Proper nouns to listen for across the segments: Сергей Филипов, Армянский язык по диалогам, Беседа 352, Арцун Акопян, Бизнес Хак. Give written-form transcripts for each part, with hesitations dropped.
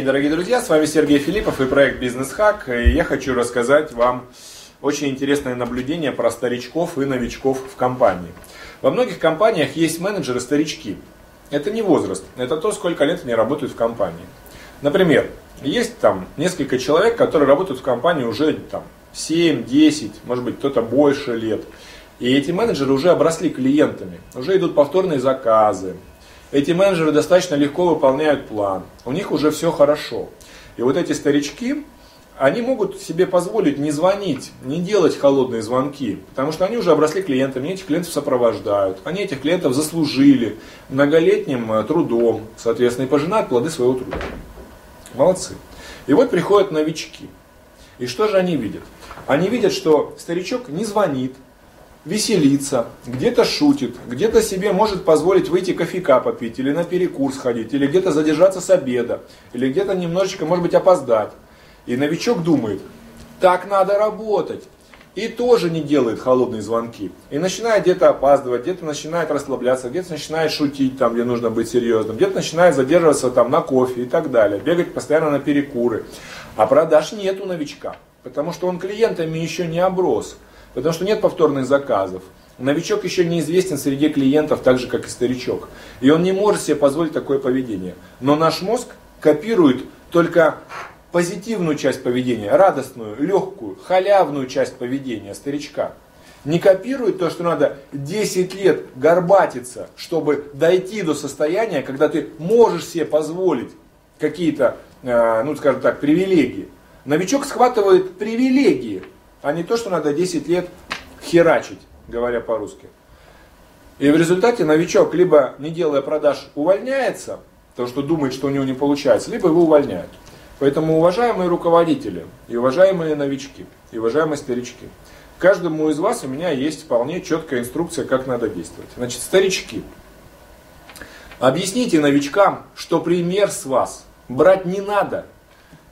день, дорогие друзья, с вами Сергей Филиппов и проект «Бизнес Хак». И я хочу рассказать вам очень интересное наблюдение про старичков и новичков в компании. Во многих компаниях есть менеджеры-старички. Это не возраст, это то, сколько лет они работают в компании. Например, есть там несколько человек, которые работают в компании уже там 7, 10, может быть, кто-то больше лет. И эти менеджеры уже обросли клиентами, уже идут повторные заказы. Эти менеджеры достаточно легко выполняют план, у них уже все хорошо. И вот эти старички, они могут себе позволить не звонить, не делать холодные звонки, потому что они уже обросли клиентами, они этих клиентов сопровождают, они этих клиентов заслужили многолетним трудом, соответственно, и пожинают плоды своего труда. Молодцы. И вот приходят новички. И что же они видят? Они видят, что старичок не звонит, веселится, где-то шутит, где-то себе может позволить выйти кофейка попить, или на перекур сходить, или где-то задержаться с обеда, или где-то немножечко, может быть, опоздать. И новичок думает, так надо работать. И тоже не делает холодные звонки. И начинает где-то опаздывать, где-то начинает расслабляться, где-то начинает шутить, там, где нужно быть серьезным, где-то начинает задерживаться там, на кофе и так далее, бегать постоянно на перекуры. А продаж нет у новичка, потому что он клиентами еще не оброс. Потому что нет повторных заказов. Новичок еще неизвестен среди клиентов, так же, как и старичок. И он не может себе позволить такое поведение. Но наш мозг копирует только позитивную часть поведения, радостную, легкую, халявную часть поведения старичка. Не копирует то, что надо 10 лет горбатиться, чтобы дойти до состояния, когда ты можешь себе позволить какие-то, ну скажем так, привилегии. Новичок схватывает привилегии, а не то, что надо 10 лет херачить, говоря по-русски. И в результате новичок, либо не делая продаж, увольняется, потому что думает, что у него не получается, либо его увольняют. Поэтому, уважаемые руководители, и уважаемые новички, и уважаемые старички, каждому из вас у меня есть вполне четкая инструкция, как надо действовать. Значит, старички, объясните новичкам, что пример с вас брать не надо.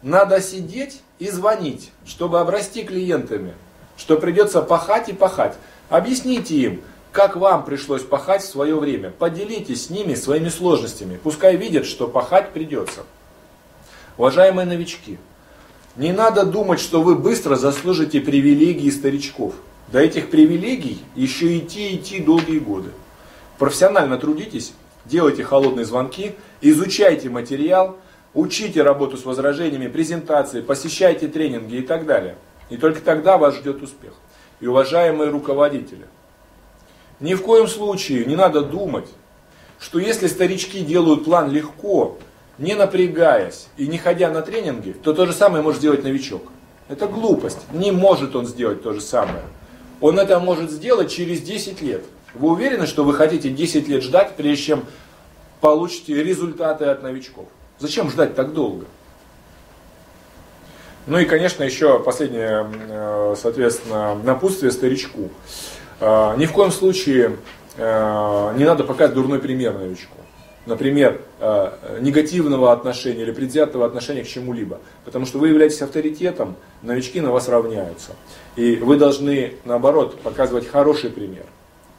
Надо сидеть и звонить, чтобы обрасти клиентами, что придется пахать и пахать. Объясните им, как вам пришлось пахать в свое время. Поделитесь с ними своими сложностями. Пускай видят, что пахать придется. Уважаемые новички, не надо думать, что вы быстро заслужите привилегии старичков. До этих привилегий еще идти долгие годы. Профессионально трудитесь, делайте холодные звонки, изучайте материал, учите работу с возражениями, презентации, посещайте тренинги и так далее. И только тогда вас ждет успех. И уважаемые руководители, ни в коем случае не надо думать, что если старички делают план легко, не напрягаясь и не ходя на тренинги, то то же самое может сделать новичок. Это глупость. Не может он сделать то же самое. Он это может сделать через 10 лет. Вы уверены, что вы хотите 10 лет ждать, прежде чем получите результаты от новичков? Зачем ждать так долго? Ну и, конечно, еще последнее, соответственно, напутствие старичку. Ни в коем случае не надо показывать дурной пример новичку. Например, негативного отношения или предвзятого отношения к чему-либо. Потому что вы являетесь авторитетом, новички на вас равняются. И вы должны, наоборот, показывать хороший пример.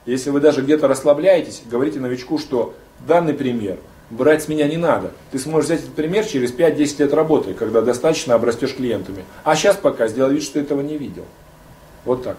Если вы даже где-то расслабляетесь, говорите новичку, что данный пример брать с меня не надо. Ты сможешь взять этот пример через 5-10 лет работы, когда достаточно обрастешь клиентами. А сейчас пока сделай вид, что ты этого не видел. Вот так.